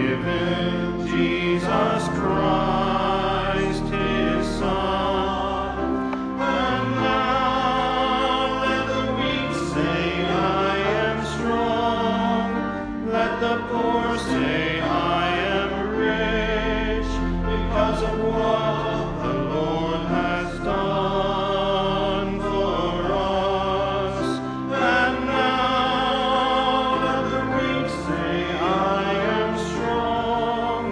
given Jesus Christ, his Son. And now let the weak say, I am strong. Let the poor say, I am rich, because of what the Lord has done for us. And now let the weak say, I am strong.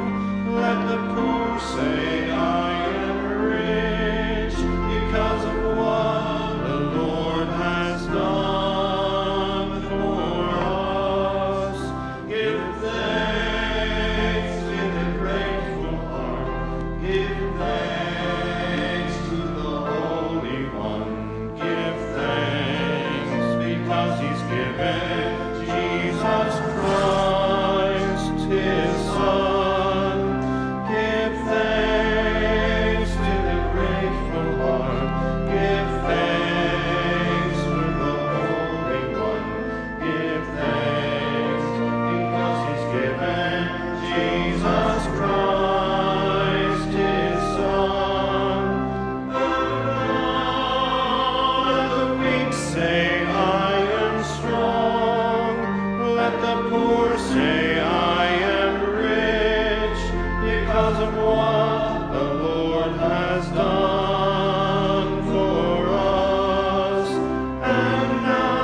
Let the poor say, I am rich, because of what the Lord has done for us. Give thanks with a grateful heart. Give thanks to the Holy One. Give thanks because he's given Jesus Christ, his Son. Give thanks with a grateful heart. Give thanks to the Holy One. Give thanks because he's given Jesus Christ, his Son. And now let the weak say, I am strong. Let the poor say, I am rich, because of what the Lord has done for us. And now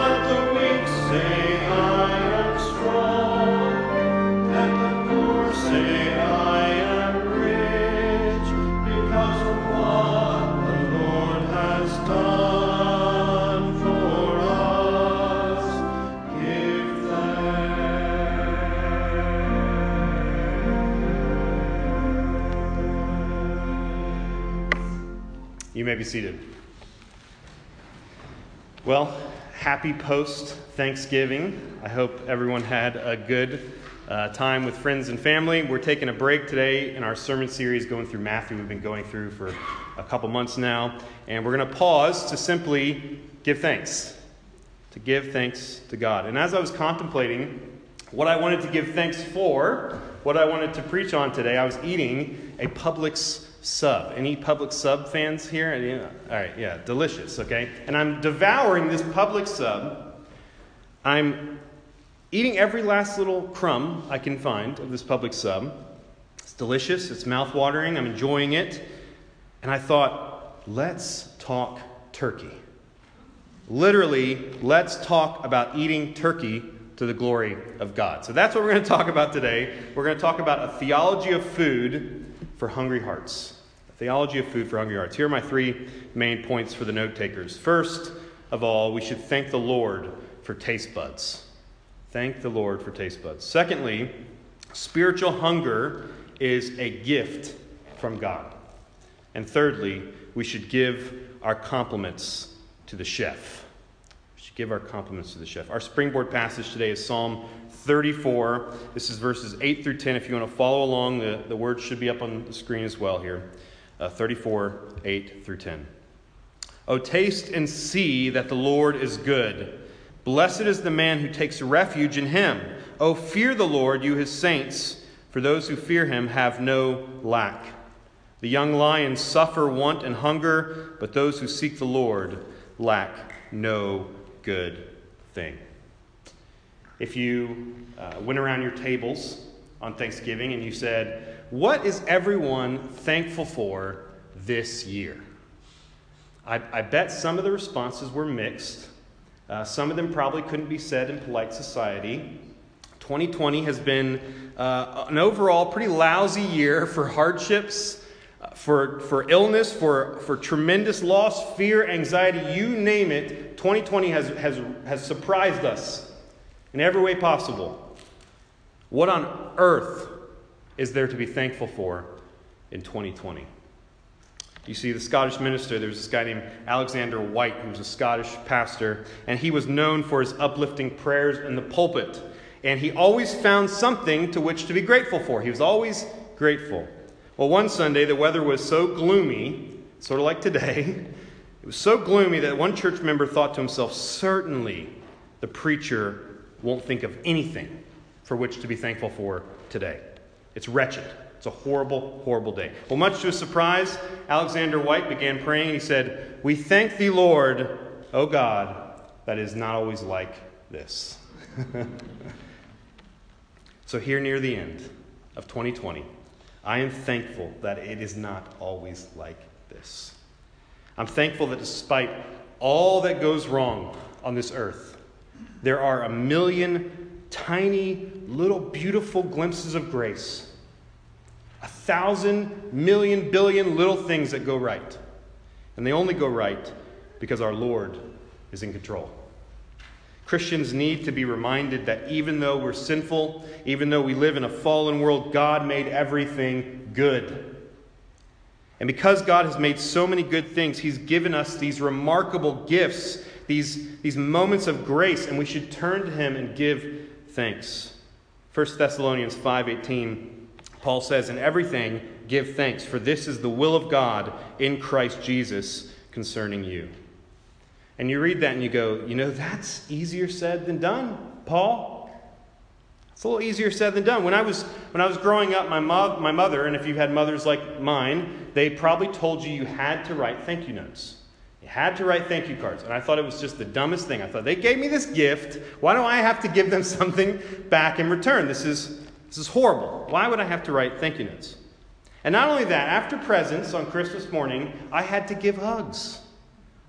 let the weak say, I am strong. Let the poor say, I am rich, because of what the Lord has done for us. Give thanks. You may be seated. Well, happy post-Thanksgiving. I hope everyone had a good time with friends and family. We're taking a break today in our sermon series going through Matthew. We've been going through for a couple months now, and we're going to pause to simply give thanks, to give thanks to God. And as I was contemplating what I wanted to give thanks for, what I wanted to preach on today, I was eating a Publix sub. Any Publix sub fans here? All right, yeah, delicious, okay? And I'm devouring this Publix sub. I'm eating every last little crumb I can find of this Publix sub. It's delicious, it's mouth-watering, I'm enjoying it. And I thought, let's talk turkey. Literally, let's talk about eating turkey to the glory of God. So that's what we're going to talk about today. We're going to talk about a theology of food for hungry hearts. A theology of food for hungry hearts. Here are my three main points for the note takers. First of all, we should thank the Lord for taste buds. Thank the Lord for taste buds. Secondly, spiritual hunger is a gift from God. And thirdly, we should give our compliments to the chef. We should give our compliments to the chef. Our springboard passage today is Psalm 34. This is verses 8 through 10. If you want to follow along, the words should be up on the screen as well here. 34, 8 through 10. Oh, taste and see that the Lord is good. Blessed is the man who takes refuge in him. Oh, fear the Lord, you his saints, for those who fear him have no lack. The young lions suffer want and hunger, but those who seek the Lord lack no good thing. If you went around your tables on Thanksgiving and you said, what is everyone thankful for this year? I bet some of the responses were mixed. Some of them probably couldn't be said in polite society. 2020 has been an overall pretty lousy year for hardships, for illness, for tremendous loss, fear, anxiety, you name it. 2020 has surprised us in every way possible. What on earth is there to be thankful for in 2020? You see, the Scottish minister, there was this guy named Alexander White, who was a Scottish pastor, and he was known for his uplifting prayers in the pulpit. And he always found something to which to be grateful for. He was always grateful. Well, one Sunday, the weather was so gloomy, sort of like today, it was so gloomy that one church member thought to himself, certainly the preacher won't think of anything for which to be thankful for today. It's wretched. It's a horrible, horrible day. Well, much to his surprise, Alexander White began praying, and he said, "We thank thee, Lord, O God, that is not always like this." So here near the end of 2020, I am thankful that it is not always like this. I'm thankful that despite all that goes wrong on this earth, there are a million tiny, little, beautiful glimpses of grace. 1,000 million billion little things that go right. And they only go right because our Lord is in control. Christians need to be reminded that even though we're sinful, even though we live in a fallen world, God made everything good. And because God has made so many good things, He's given us these remarkable gifts, these moments of grace, and we should turn to Him and give thanks. 1 Thessalonians 5:18 Paul says, "In everything give thanks, for this is the will of God in Christ Jesus concerning you." And you read that and you go, you know, that's easier said than done, Paul. It's a little easier said than done. When I was growing up, my mother, and if you've had mothers like mine, they probably told you had to write thank you notes. You had to write thank you cards. And I thought it was just the dumbest thing. I thought, they gave me this gift. Why do I have to give them something back in return? This is horrible. Why would I have to write thank you notes? And not only that, after presents on Christmas morning, I had to give hugs.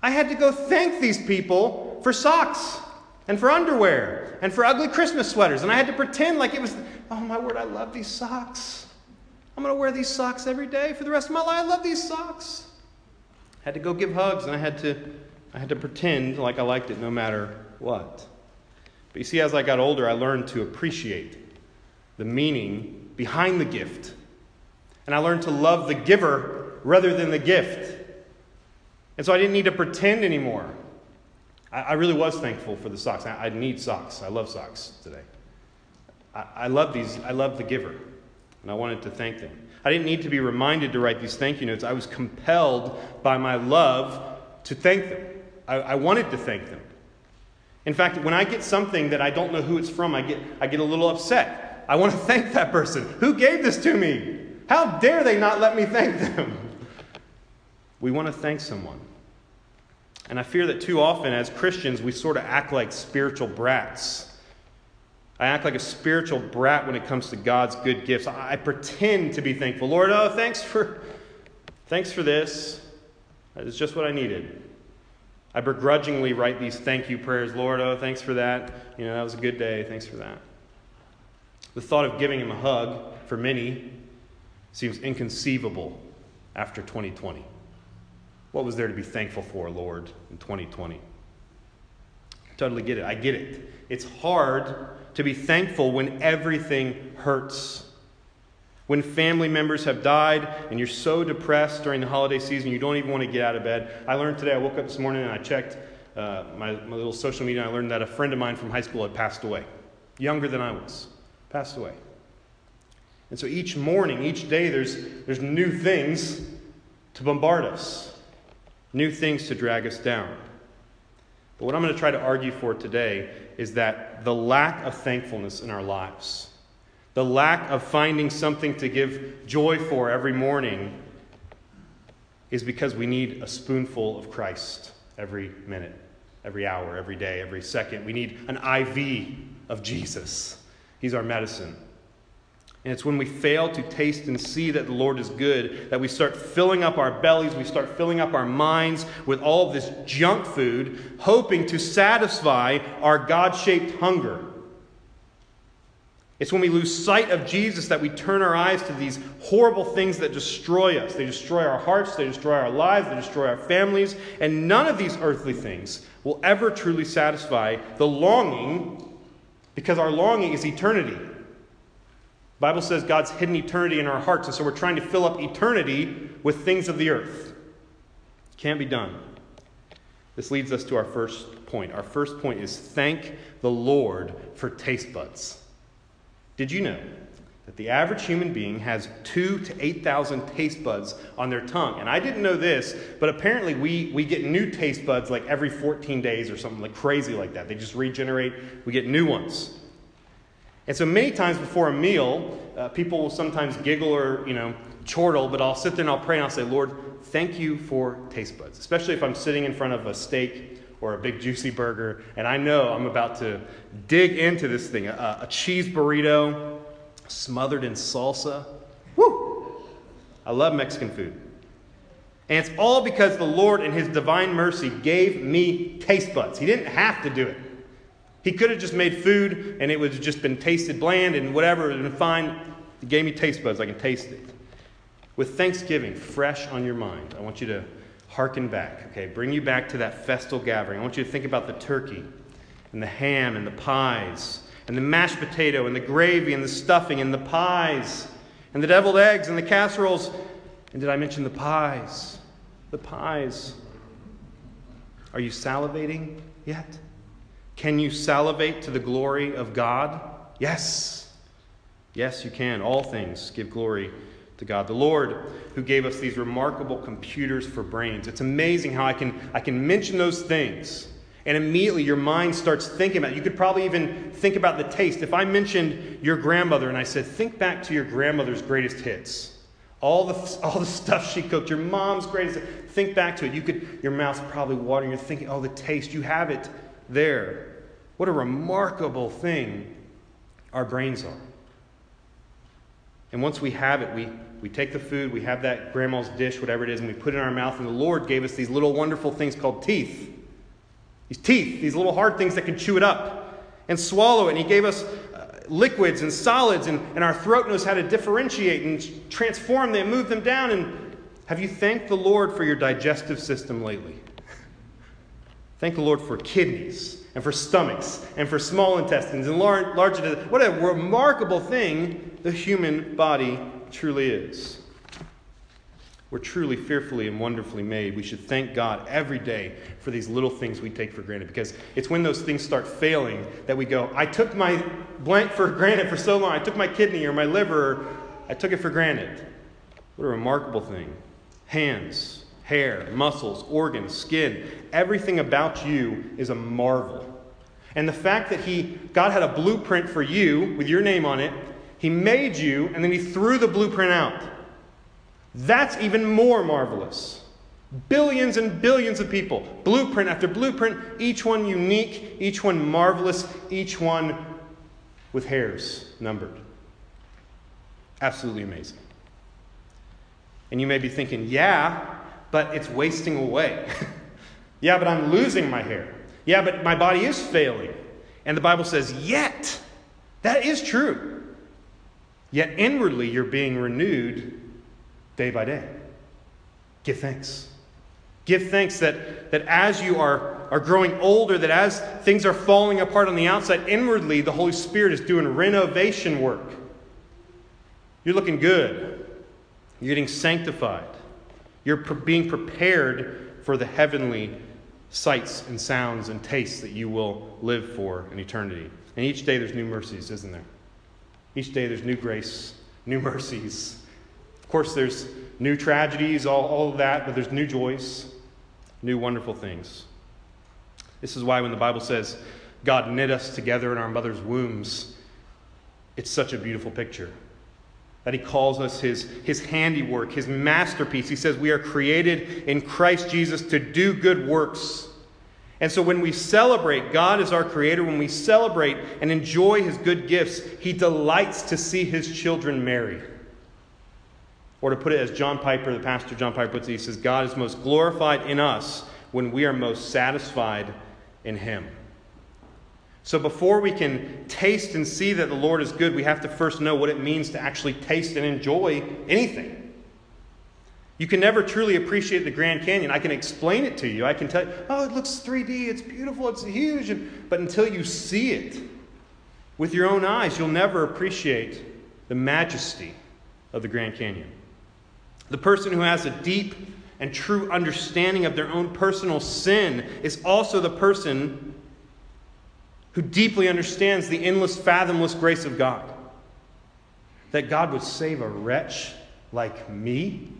I had to go thank these people for socks and for underwear and for ugly Christmas sweaters. And I had to pretend like it was, oh my word, I love these socks. I'm going to wear these socks every day for the rest of my life. I love these socks. I had to go give hugs, and I had to pretend like I liked it no matter what. But you see, as I got older, I learned to appreciate the meaning behind the gift. And I learned to love the giver rather than the gift. And so I didn't need to pretend anymore. I really was thankful for the socks. I need socks. I love socks today. I love these. I love the giver. And I wanted to thank them. I didn't need to be reminded to write these thank you notes. I was compelled by my love to thank them. I wanted to thank them. In fact, when I get something that I don't know who it's from, I get a little upset. I want to thank that person. Who gave this to me? How dare they not let me thank them? We want to thank someone. And I fear that too often as Christians, we sort of act like spiritual brats. I act like a spiritual brat when it comes to God's good gifts. I pretend to be thankful. Lord, oh, thanks for this. It's just what I needed. I begrudgingly write these thank you prayers. Lord, oh, thanks for that. You know, that was a good day. Thanks for that. The thought of giving him a hug, for many, seems inconceivable after 2020. What was there to be thankful for, Lord, in 2020? I totally get it. I get it. It's hard to be thankful when everything hurts. When family members have died and you're so depressed during the holiday season, you don't even want to get out of bed. I learned today, I woke up this morning and I checked my little social media, and I learned that a friend of mine from high school had passed away, younger than I was. Passed away. And so each morning, each day, there's new things to bombard us, new things to drag us down. But what I'm going to try to argue for today is that the lack of thankfulness in our lives, the lack of finding something to give joy for every morning, is because we need a spoonful of Christ every minute, every hour, every day, every second. We need an IV of Jesus. He's our medicine. And it's when we fail to taste and see that the Lord is good that we start filling up our bellies, we start filling up our minds with all of this junk food, hoping to satisfy our God-shaped hunger. It's when we lose sight of Jesus that we turn our eyes to these horrible things that destroy us. They destroy our hearts, they destroy our lives, they destroy our families, and none of these earthly things will ever truly satisfy the longing. Because our longing is eternity. The Bible says God's hidden eternity in our hearts, and so we're trying to fill up eternity with things of the earth. Can't be done. This leads us to our first point. Our first point is thank the Lord for taste buds. Did you know that the average human being has 2,000 to 8,000 taste buds on their tongue? And I didn't know this, but apparently we get new taste buds like every 14 days or something like crazy like that. They just regenerate. We get new ones. And so many times before a meal, people will sometimes giggle or, chortle, but I'll sit there and I'll pray and I'll say, Lord, thank you for taste buds, especially if I'm sitting in front of a steak or a big juicy burger, and I know I'm about to dig into this thing, a cheese burrito smothered in salsa. Woo! I love Mexican food. And it's all because the Lord in his divine mercy gave me taste buds. He didn't have to do it. He could have just made food, and it would have just been tasted bland and whatever, and fine. He gave me taste buds. I can taste it. With Thanksgiving fresh on your mind, I want you to hearken back, okay? Bring you back to that festal gathering. I want you to think about the turkey and the ham and the pies and the mashed potato and the gravy and the stuffing and the pies and the deviled eggs and the casseroles. And did I mention the pies? The pies. Are you salivating yet? Can you salivate to the glory of God? Yes. Yes, you can. All things give glory to God. The Lord who gave us these remarkable computers for brains. It's amazing how I can mention those things and immediately your mind starts thinking about it. You could probably even think about the taste. If I mentioned your grandmother and I said, think back to your grandmother's greatest hits. All the stuff she cooked, your mom's greatest hits. Think back to it. Your mouth's probably watering. You're thinking, oh, the taste. You have it there. What a remarkable thing our brains are. And once we have it, we take the food, we have that grandma's dish, whatever it is, and we put it in our mouth. And the Lord gave us these little wonderful things called teeth. These teeth, these little hard things that can chew it up and swallow it. And he gave us liquids and solids, and our throat knows how to differentiate and transform them, move them down. And have you thanked the Lord for your digestive system lately? Thank the Lord for kidneys and for stomachs and for small intestines and large intestines. What a remarkable thing the human body truly is. We're truly fearfully and wonderfully made. We should thank God every day for these little things we take for granted, because it's when those things start failing that we go, I took my blank for granted for so long. I took my kidney or my liver. Or I took it for granted. What a remarkable thing. Hands, hair, muscles, organs, skin. Everything about you is a marvel. And the fact that God had a blueprint for you with your name on it, he made you, and then he threw the blueprint out. That's even more marvelous. Billions and billions of people, blueprint after blueprint, each one unique, each one marvelous, each one with hairs numbered. Absolutely amazing. And you may be thinking, yeah, but it's wasting away. Yeah, but I'm losing my hair. Yeah, but my body is failing. And the Bible says, yet. That is true. Yet inwardly you're being renewed day by day. Give thanks. Give thanks that as you are growing older, that as things are falling apart on the outside, inwardly the Holy Spirit is doing renovation work. You're looking good. You're getting sanctified. You're being prepared for the heavenly sights and sounds and tastes that you will live for in eternity. And each day there's new mercies, isn't there? Each day there's new grace, new mercies. Of course, there's new tragedies, all of that, but there's new joys, new wonderful things. This is why when the Bible says God knit us together in our mother's wombs, it's such a beautiful picture. That he calls us his handiwork, his masterpiece. He says we are created in Christ Jesus to do good works. And so when we celebrate God as our creator, when we celebrate and enjoy his good gifts, he delights to see his children marry. Or to put it as John Piper, the pastor John Piper puts it, he says, God is most glorified in us when we are most satisfied in him. So before we can taste and see that the Lord is good, we have to first know what it means to actually taste and enjoy anything. You can never truly appreciate the Grand Canyon. I can explain it to you. I can tell you, oh, it looks 3D. It's beautiful. It's huge. But until you see it with your own eyes, you'll never appreciate the majesty of the Grand Canyon. The person who has a deep and true understanding of their own personal sin is also the person who deeply understands the endless, fathomless grace of God. That God would save a wretch like me?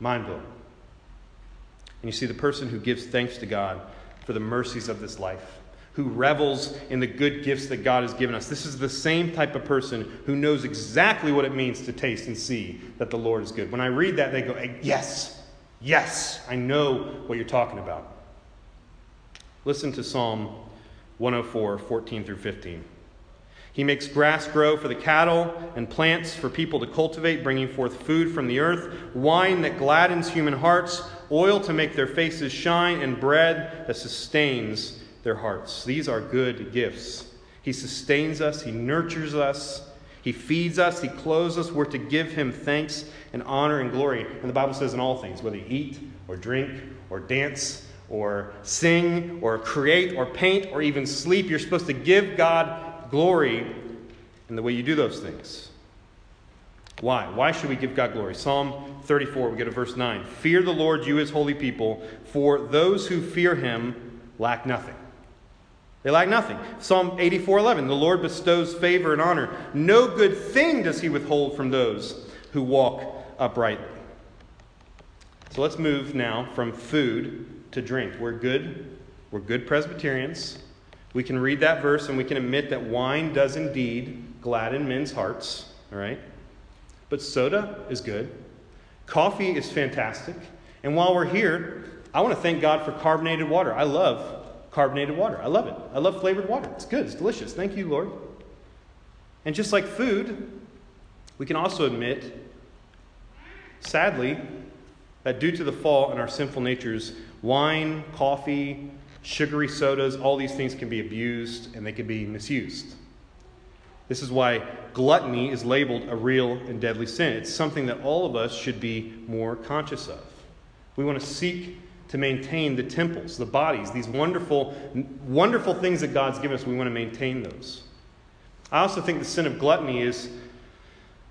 Mind-blowing. And you see, the person who gives thanks to God for the mercies of this life, who revels in the good gifts that God has given us. This is the same type of person who knows exactly what it means to taste and see that the Lord is good. When I read that, they go, yes, I know what you're talking about. Listen to Psalm 104, 14 through 15. He makes grass grow for the cattle and plants for people to cultivate, bringing forth food from the earth, wine that gladdens human hearts, oil to make their faces shine, and bread that sustains their hearts. These are good gifts. He sustains us. He nurtures us. He feeds us. He clothes us. We're to give him thanks and honor and glory. And the Bible says in all things, whether you eat or drink or dance or sing or create or paint or even sleep, you're supposed to give God glory in the way you do those things. Why? Why should we give God glory? Psalm 34, we go to verse 9. Fear the Lord, you his holy people, for those who fear him lack nothing. They lack nothing. Psalm 84:11. The Lord bestows favor and honor. No good thing does he withhold from those who walk uprightly. So let's move now from food to drink. We're good Presbyterians. We can read that verse and we can admit that wine does indeed gladden men's hearts. All right? But soda is good. Coffee is fantastic. And while we're here, I want to thank God for carbonated water. I love carbonated water. I love it. I love flavored water. It's good. It's delicious. Thank you, Lord. And just like food, we can also admit, sadly, that due to the fall in our sinful natures, wine, coffee, sugary sodas, all these things can be abused and they can be misused. This is why gluttony is labeled a real and deadly sin. It's something that all of us should be more conscious of. We want to seek to maintain the temples, the bodies, these wonderful, wonderful things that God's given us. We want to maintain those. I also think the sin of gluttony is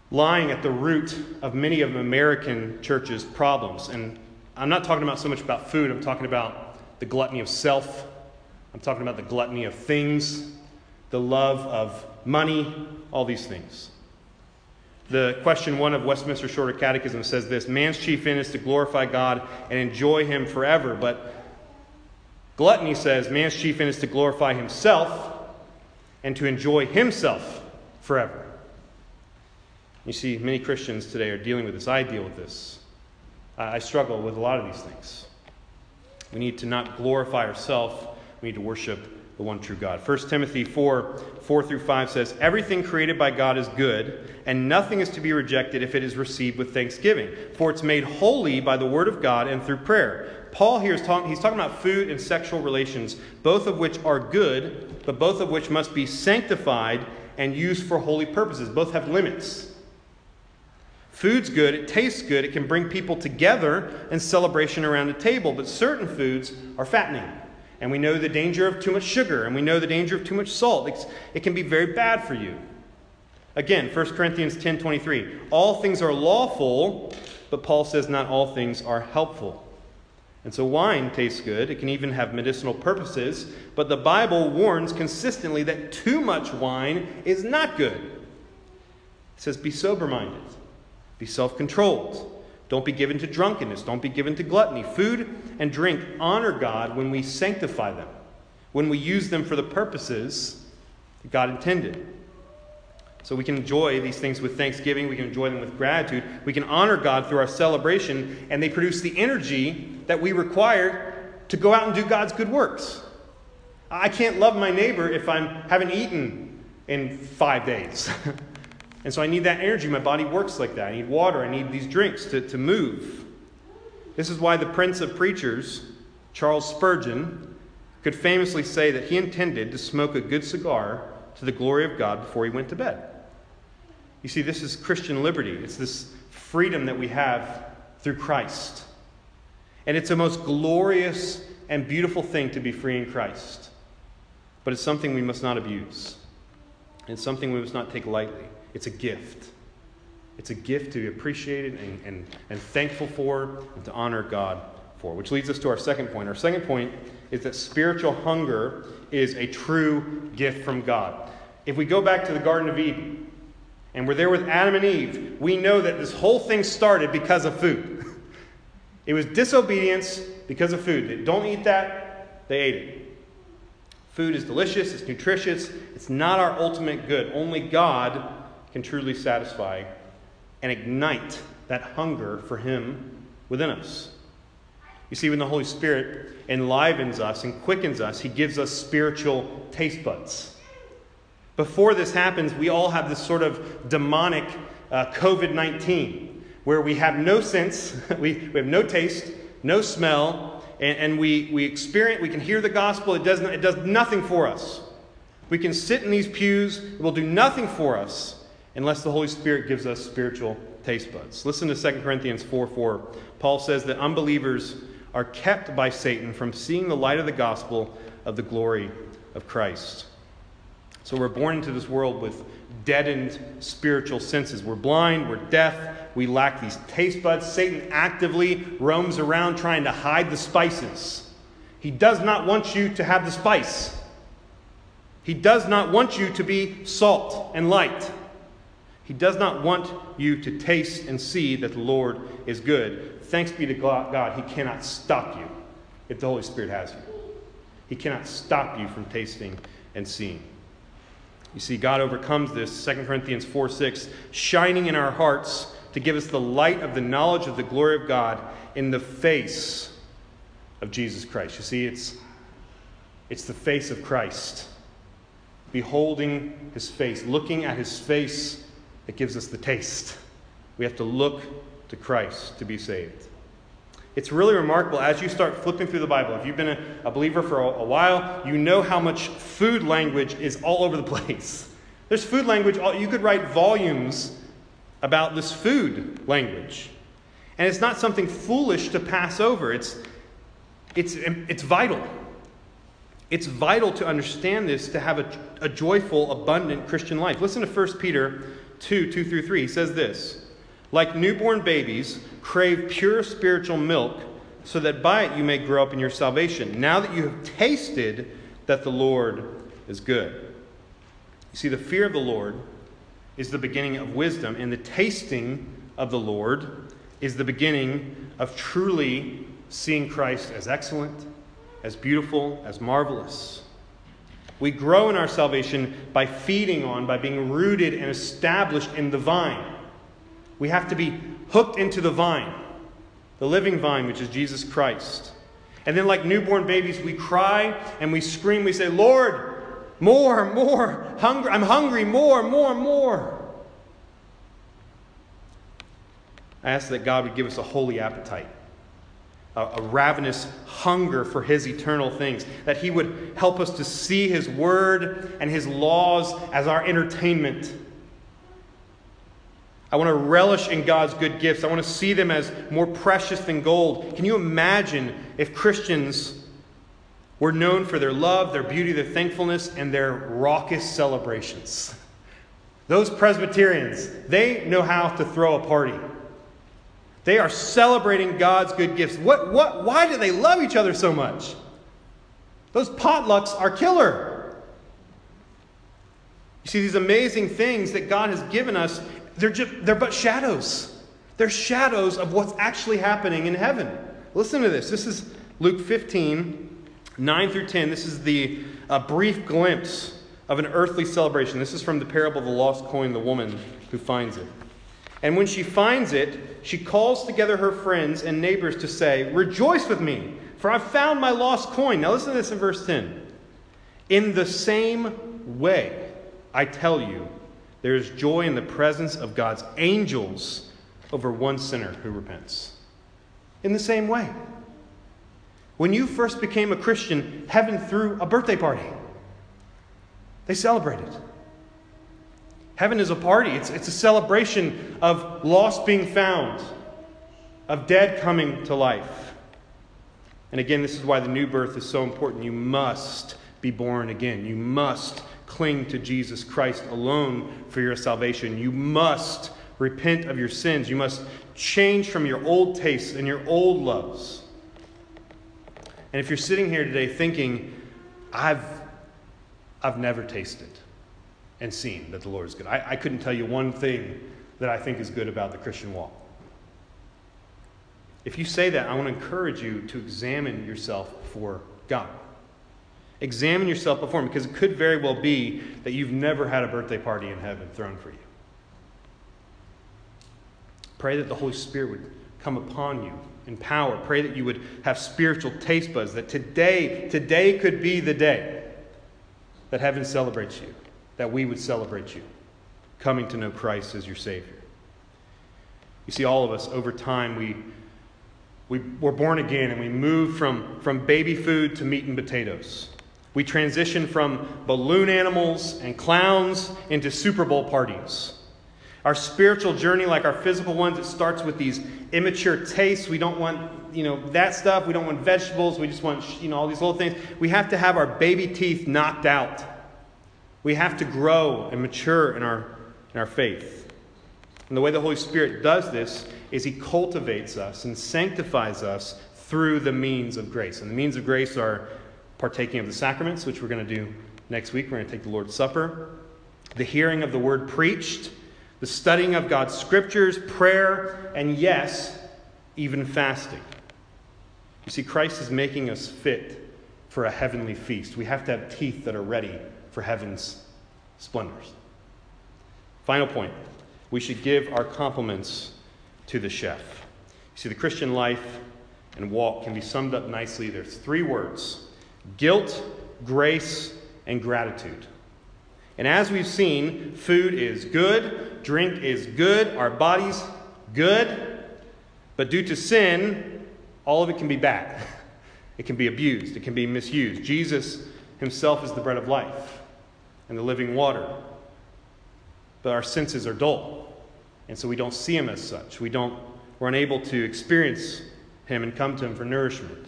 lying at the root of many of American churches' problems. And I'm not talking about so much about food. I'm talking about the gluttony of self. I'm talking about the gluttony of things, the love of money, all these things. The question 1 of Westminster Shorter Catechism says this: man's chief end is to glorify God and enjoy him forever. But gluttony says man's chief end is to glorify himself and to enjoy himself forever. You see, many Christians today are dealing with this. I deal with this. I struggle with a lot of these things. We need to not glorify ourselves. We need to worship the one true God. 1 Timothy 4 through 5 says, everything created by God is good, and nothing is to be rejected if it is received with thanksgiving, for it's made holy by the word of God and through prayer. Paul here is he's talking about food and sexual relations, both of which are good, but both of which must be sanctified and used for holy purposes. Both have limits. Food's good, it tastes good, it can bring people together and celebration around a table, but certain foods are fattening. And we know the danger of too much sugar. And we know the danger of too much salt. It can be very bad for you. Again, 1 Corinthians 10:23. All things are lawful, but Paul says not all things are helpful. And so wine tastes good. It can even have medicinal purposes. But the Bible warns consistently that too much wine is not good. It says be sober-minded. Be self-controlled. Don't be given to drunkenness. Don't be given to gluttony. Food and drink honor God when we sanctify them, when we use them for the purposes that God intended. So we can enjoy these things with thanksgiving. We can enjoy them with gratitude. We can honor God through our celebration, and they produce the energy that we require to go out and do God's good works. I can't love my neighbor if I haven't eaten in 5 days. And so I need that energy. My body works like that. I need water. I need these drinks to move. This is why the Prince of Preachers, Charles Spurgeon, could famously say that he intended to smoke a good cigar to the glory of God before he went to bed. You see, this is Christian liberty. It's this freedom that we have through Christ. And it's a most glorious and beautiful thing to be free in Christ. But it's something we must not abuse. It's something we must not take lightly. It's a gift. It's a gift to be appreciated and thankful for and to honor God for. Which leads us to our second point. Our second point is that spiritual hunger is a true gift from God. If we go back to the Garden of Eden and we're there with Adam and Eve, we know that this whole thing started because of food. It was disobedience because of food. They don't eat that, they ate it. Food is delicious, it's nutritious, it's not our ultimate good. Only God can truly satisfy and ignite that hunger for Him within us. You see, when the Holy Spirit enlivens us and quickens us, He gives us spiritual taste buds. Before this happens, we all have this sort of demonic COVID-19 where we have no sense, we have no taste, no smell, and we experience, we can hear the gospel, it does nothing for us. We can sit in these pews, it will do nothing for us unless the Holy Spirit gives us spiritual taste buds. Listen to 2 Corinthians 4:4. Paul says that unbelievers are kept by Satan from seeing the light of the gospel of the glory of Christ. So we're born into this world with deadened spiritual senses. We're blind, we're deaf, we lack these taste buds. Satan actively roams around trying to hide the spices. He does not want you to have the spice. He does not want you to be salt and light. He does not want you to taste and see that the Lord is good. Thanks be to God, He cannot stop you if the Holy Spirit has you. He cannot stop you from tasting and seeing. You see, God overcomes this, 2 Corinthians 4:6, shining in our hearts to give us the light of the knowledge of the glory of God in the face of Jesus Christ. You see, it's the face of Christ. Beholding His face, looking at His face, that gives us the taste. We have to look to Christ to be saved. It's really remarkable as you start flipping through the Bible. If you've been a believer for a while, you know how much food language is all over the place. There's food language. You could write volumes about this food language. And it's not something foolish to pass over. It's vital. It's vital to understand this, to have a joyful, abundant Christian life. Listen to 1 Peter 2:2-3. He says this, "Like newborn babies, crave pure spiritual milk, so that by it you may grow up in your salvation, now that you have tasted that the Lord is good." You see, the fear of the Lord is the beginning of wisdom, and the tasting of the Lord is the beginning of truly seeing Christ as excellent, as beautiful, as marvelous. We grow in our salvation by feeding on, by being rooted and established in the vine. We have to be hooked into the vine, the living vine, which is Jesus Christ. And then like newborn babies, we cry and we scream. We say, "Lord, more, more, hunger. I'm hungry, more, more, more." I ask that God would give us a holy appetite, a ravenous hunger for His eternal things, that He would help us to see His word and His laws as our entertainment. I want to relish in God's good gifts. I want to see them as more precious than gold. Can you imagine if Christians were known for their love, their beauty, their thankfulness, and their raucous celebrations? Those Presbyterians, they know how to throw a party. They are celebrating God's good gifts. Why do they love each other so much? Those potlucks are killer. You see, these amazing things that God has given us, they're but shadows. They're shadows of what's actually happening in heaven. Listen to this. This is Luke 15:9-10. This is the brief glimpse of an earthly celebration. This is from the parable of the lost coin, the woman who finds it. "And when she finds it, she calls together her friends and neighbors to say, 'Rejoice with me, for I've found my lost coin.'" Now listen to this in verse 10. "In the same way, I tell you, there is joy in the presence of God's angels over one sinner who repents." In the same way. When you first became a Christian, heaven threw a birthday party. They celebrated. Heaven is a party. It's a celebration of lost being found, of dead coming to life. And again, this is why the new birth is so important. You must be born again. You must cling to Jesus Christ alone for your salvation. You must repent of your sins. You must change from your old tastes and your old loves. And if you're sitting here today thinking, I've never tasted and seen that the Lord is good. I couldn't tell you one thing that I think is good about the Christian walk. If you say that, I want to encourage you to examine yourself before God. Examine yourself before him, because it could very well be that you've never had a birthday party in heaven thrown for you. Pray that the Holy Spirit would come upon you in power. Pray that you would have spiritual taste buds, that today could be the day that heaven celebrates you, that we would celebrate you, coming to know Christ as your Savior. You see, all of us, over time, we're born again, and we move from baby food to meat and potatoes. We transition from balloon animals and clowns into Super Bowl parties. Our spiritual journey, like our physical ones, it starts with these immature tastes. We don't want, that stuff. We don't want vegetables. We just want, all these little things. We have to have our baby teeth knocked out. We have to grow and mature in our faith. And the way the Holy Spirit does this is he cultivates us and sanctifies us through the means of grace. And the means of grace are partaking of the sacraments, which we're going to do next week. We're going to take the Lord's Supper, the hearing of the word preached, the studying of God's scriptures, prayer, and yes, even fasting. You see, Christ is making us fit for a heavenly feast. We have to have teeth that are ready for heaven's splendors. Final point. We should give our compliments to the chef. You see, the Christian life and walk can be summed up nicely. There's three words: guilt, grace, and gratitude. And as we've seen, food is good, drink is good, our bodies good, but due to sin, all of it can be bad. It can be abused, it can be misused. Jesus himself is the bread of life and the living water. But our senses are dull, and so we don't see him as such. We're unable to experience him and come to him for nourishment.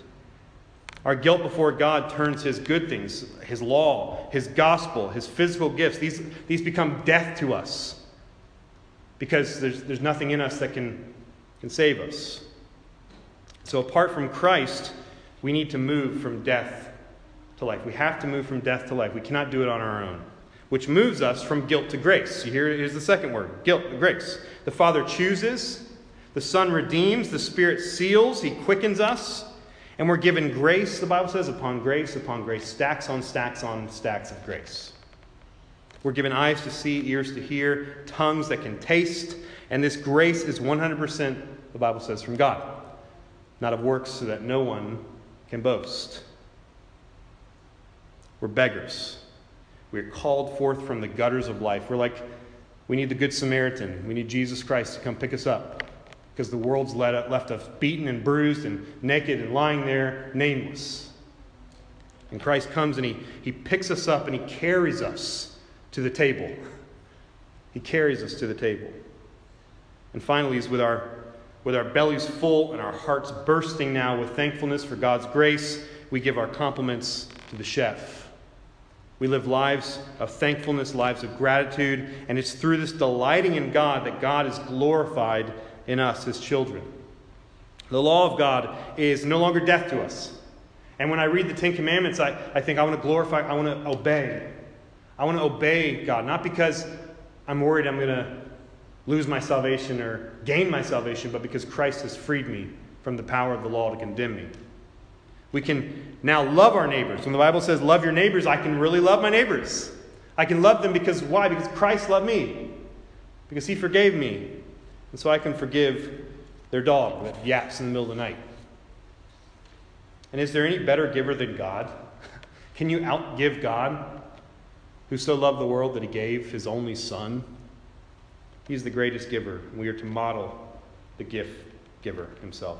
Our guilt before God turns his good things, his law, his gospel, his physical gifts, these become death to us, because there's nothing in us that can save us. So apart from Christ, we need to move from death to life. We have to move from death to life. We cannot do it on our own, which moves us from guilt to grace. Here's the second word, guilt to grace. The Father chooses, the Son redeems, the Spirit seals, he quickens us, and we're given grace, the Bible says, upon grace, stacks on stacks on stacks of grace. We're given eyes to see, ears to hear, tongues that can taste, and this grace is 100%, the Bible says, from God, not of works, so that no one can boast. We're beggars. We're called forth from the gutters of life. We need the Good Samaritan. We need Jesus Christ to come pick us up, because the world's left us beaten and bruised and naked and lying there, nameless. And Christ comes and he picks us up and he carries us to the table. He carries us to the table. And finally, he's with our bellies full and our hearts bursting now with thankfulness for God's grace, we give our compliments to the chef. We live lives of thankfulness, lives of gratitude, and it's through this delighting in God that God is glorified in us, his children. The law of God is no longer death to us. And when I read the Ten Commandments, I think I want to glorify, I want to obey. I want to obey God, not because I'm worried I'm going to lose my salvation or gain my salvation, but because Christ has freed me from the power of the law to condemn me. We can now love our neighbors. When the Bible says love your neighbors, I can really love my neighbors. I can love them because why? Because Christ loved me. Because he forgave me. And so I can forgive their dog that yaps in the middle of the night. And is there any better giver than God? Can you outgive God, who so loved the world that he gave his only Son? He's the greatest giver. We are to model the gift giver himself.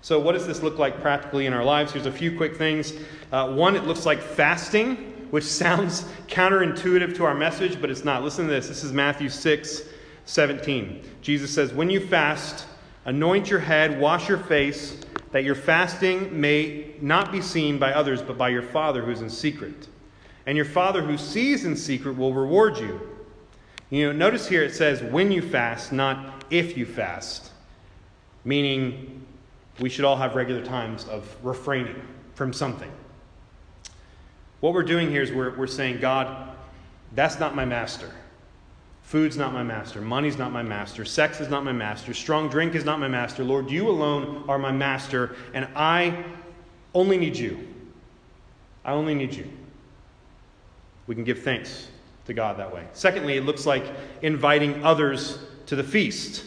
So what does this look like practically in our lives? Here's a few quick things. One, it looks like fasting, which sounds counterintuitive to our message, but it's not. Listen to this. This is Matthew 6:17. Jesus says, when you fast, anoint your head, wash your face, that your fasting may not be seen by others, but by your Father who is in secret. And your Father who sees in secret will reward you. Notice here it says, when you fast, not if you fast. Meaning, we should all have regular times of refraining from something. What we're doing here is we're saying, God, that's not my master. Food's not my master. Money's not my master. Sex is not my master. Strong drink is not my master. Lord, you alone are my master, and I only need you. I only need you. We can give thanks to God that way. Secondly, it looks like inviting others to the feast.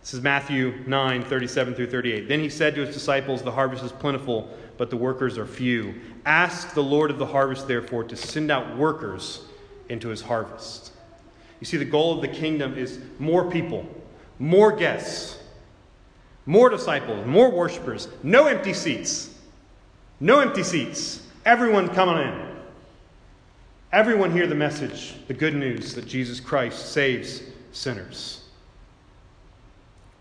This is Matthew 9, 37 through 38. Then he said to his disciples, the harvest is plentiful, but the workers are few. Ask the Lord of the harvest, therefore, to send out workers into his harvest. You see, the goal of the kingdom is more people, more guests, more disciples, more worshipers, no empty seats. No empty seats. Everyone come on in. Everyone hear the message, the good news that Jesus Christ saves sinners.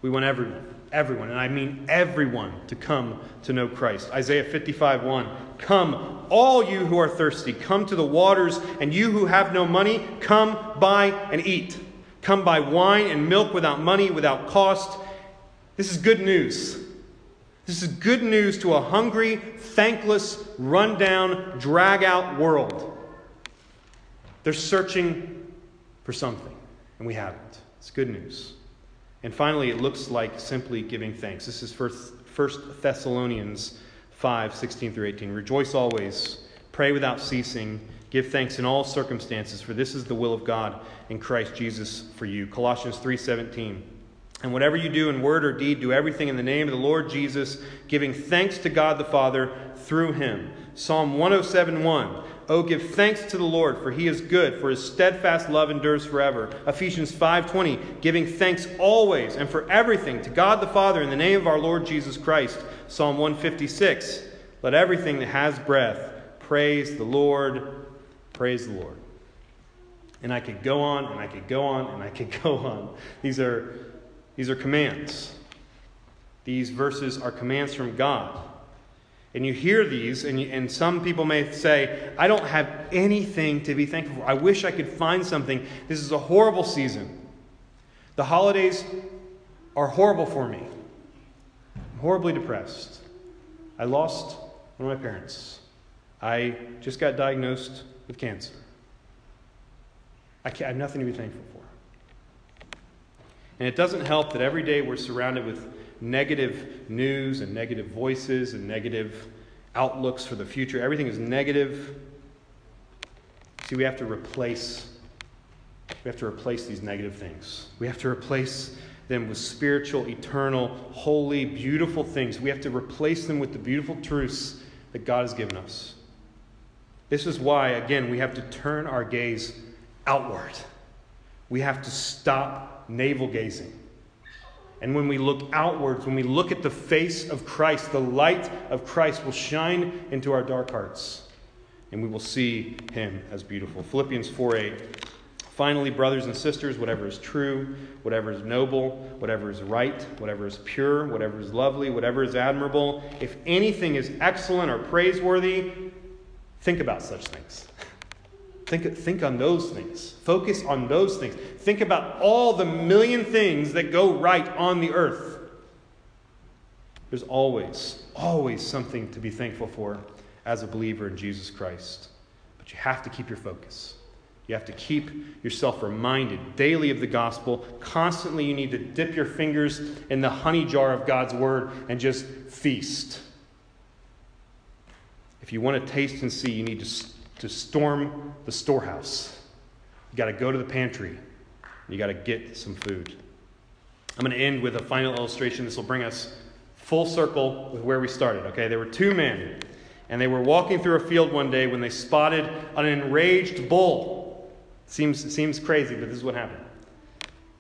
We want everyone, and I mean everyone, to come to know Christ. Isaiah 55:1, come, all you who are thirsty, come to the waters, and you who have no money, come buy and eat. Come buy wine and milk without money, without cost. This is good news. This is good news to a hungry, thankless, run-down, drag-out world. They're searching for something, and we haven't. It's good news. And finally, it looks like simply giving thanks. This is 1 Thessalonians 5, 16 through 18. Rejoice always, pray without ceasing, give thanks in all circumstances, for this is the will of God in Christ Jesus for you. Colossians 3, 17. And whatever you do in word or deed, do everything in the name of the Lord Jesus, giving thanks to God the Father through him. Psalm 107:1. Oh, give thanks to the Lord, for he is good, for his steadfast love endures forever. Ephesians 5:20, giving thanks always and for everything to God the Father in the name of our Lord Jesus Christ. Psalm 156, let everything that has breath praise the Lord, praise the Lord. And I could go on, and I could go on, and I could go on. These are commands. These verses are commands from God. And you hear these, and some people may say, I don't have anything to be thankful for. I wish I could find something. This is a horrible season. The holidays are horrible for me. I'm horribly depressed. I lost one of my parents. I just got diagnosed with cancer. I have nothing to be thankful for. And it doesn't help that every day we're surrounded with negative news and negative voices and negative outlooks for the future. Everything is negative. See, we have to replace these negative things. We have to replace them with spiritual, eternal, holy, beautiful things. We have to replace them with the beautiful truths that God has given us. This is why, again, we have to turn our gaze outward. We have to stop navel gazing. And when we look outwards, when we look at the face of Christ, the light of Christ will shine into our dark hearts, and we will see him as beautiful. Philippians 4:8. Finally, brothers and sisters, whatever is true, whatever is noble, whatever is right, whatever is pure, whatever is lovely, whatever is admirable, if anything is excellent or praiseworthy, think about such things. Think on those things. Focus on those things. Think about all the million things that go right on the earth. There's always, always something to be thankful for as a believer in Jesus Christ. But you have to keep your focus. You have to keep yourself reminded daily of the gospel. Constantly you need to dip your fingers in the honey jar of God's word and just feast. If you want to taste and see, you need to storm the storehouse. You got to go to the pantry. You got to get some food. I'm going to end with a final illustration. This will bring us full circle with where we started. Okay, there were two men, and they were walking through a field one day when they spotted an enraged bull. Seems crazy, but this is what happened.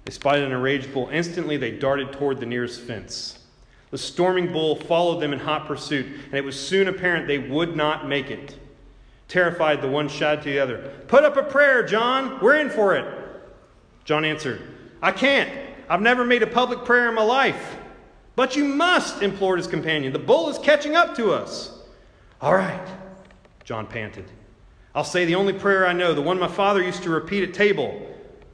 They spotted an enraged bull. Instantly, they darted toward the nearest fence. The storming bull followed them in hot pursuit, and it was soon apparent they would not make it. Terrified, the one shouted to the other, "Put up a prayer, John. We're in for it." John answered, "I can't. I've never made a public prayer in my life." "But you must," implored his companion. "The bull is catching up to us." "All right," John panted. "I'll say the only prayer I know, the one my father used to repeat at table.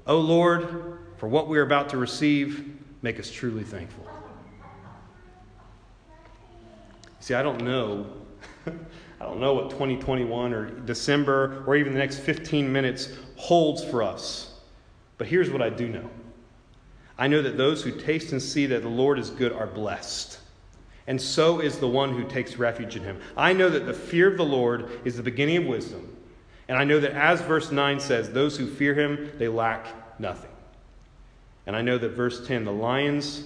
O Lord, for what we are about to receive, make us truly thankful." See, I don't know. I don't know what 2021 or December or even the next 15 minutes holds for us. But here's what I do know. I know that those who taste and see that the Lord is good are blessed. and so is the one who takes refuge in him. I know that the fear of the Lord is the beginning of wisdom, and I know that as verse 9 says, those who fear him, they lack nothing. And I know that verse 10, the lions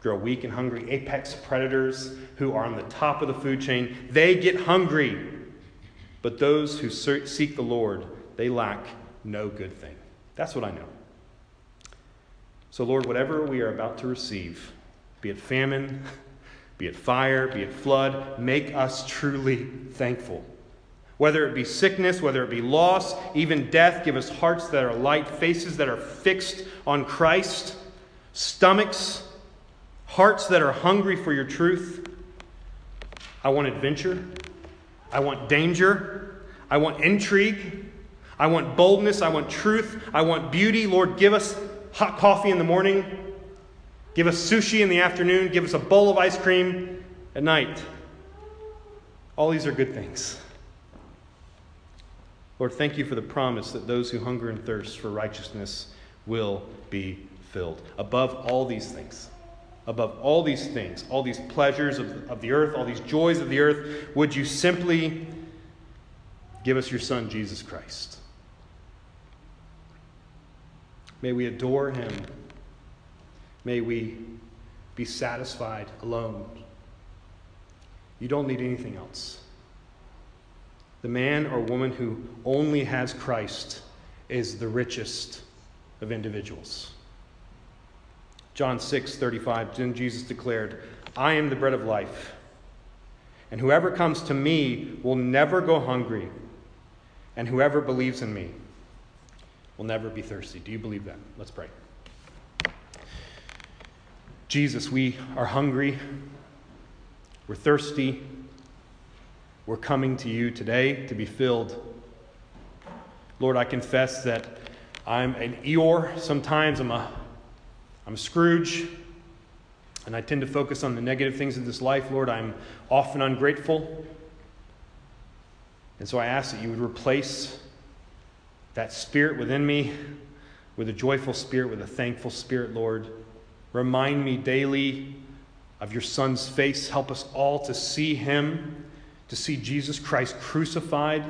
grow weak and hungry. Apex predators who are on the top of the food chain, they get hungry. But those who seek the Lord, they lack no good thing. That's what I know. So Lord, whatever we are about to receive, be it famine, be it fire, be it flood, make us truly thankful. Whether it be sickness, whether it be loss, even death, give us hearts that are light, faces that are fixed on Christ, stomachs, hearts that are hungry for your truth. I want adventure. I want danger. I want intrigue. I want boldness. I want truth. I want beauty. Lord, give us hot coffee in the morning. Give us sushi in the afternoon. Give us a bowl of ice cream at night. All these are good things. Lord, thank you for the promise that those who hunger and thirst for righteousness will be filled. Above all these things, all these pleasures of the earth, all these joys of the earth, would you simply give us your Son, Jesus Christ. May we adore him. May we be satisfied alone. You don't need anything else. The man or woman who only has Christ is the richest of individuals. John 6:35, then Jesus declared, I am the bread of life, and whoever comes to me will never go hungry, and whoever believes in me will never be thirsty. Do you believe that? Let's pray. Jesus, we are hungry, we're thirsty, we're coming to you today to be filled. Lord, I confess that I'm an Eeyore. Sometimes I'm a Scrooge, and I tend to focus on the negative things of this life. Lord, I'm often ungrateful. And so I ask that you would replace that spirit within me with a joyful spirit, with a thankful spirit, Lord. Remind me daily of your Son's face. Help us all to see him, to see Jesus Christ crucified,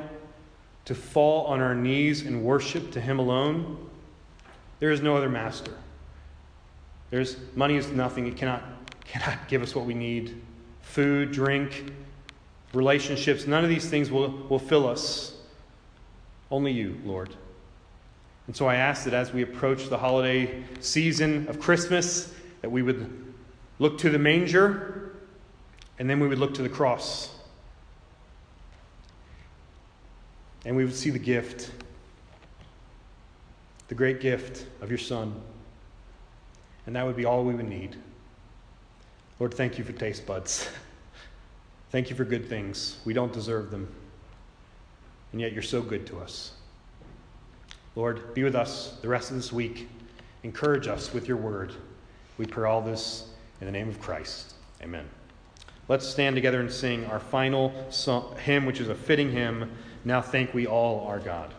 to fall on our knees and worship to him alone. There is no other master. Money is nothing. It cannot give us what we need. Food, drink, relationships, none of these things will fill us. Only you, Lord. And so I ask that as we approach the holiday season of Christmas, that we would look to the manger, and then we would look to the cross. And we would see the gift, the great gift of your Son. And that would be all we would need. Lord, thank you for taste buds. Thank you for good things. We don't deserve them. And yet you're so good to us. Lord, be with us the rest of this week. Encourage us with your word. We pray all this in the name of Christ. Amen. Let's stand together and sing our final hymn, which is a fitting hymn, Now Thank We All Our God.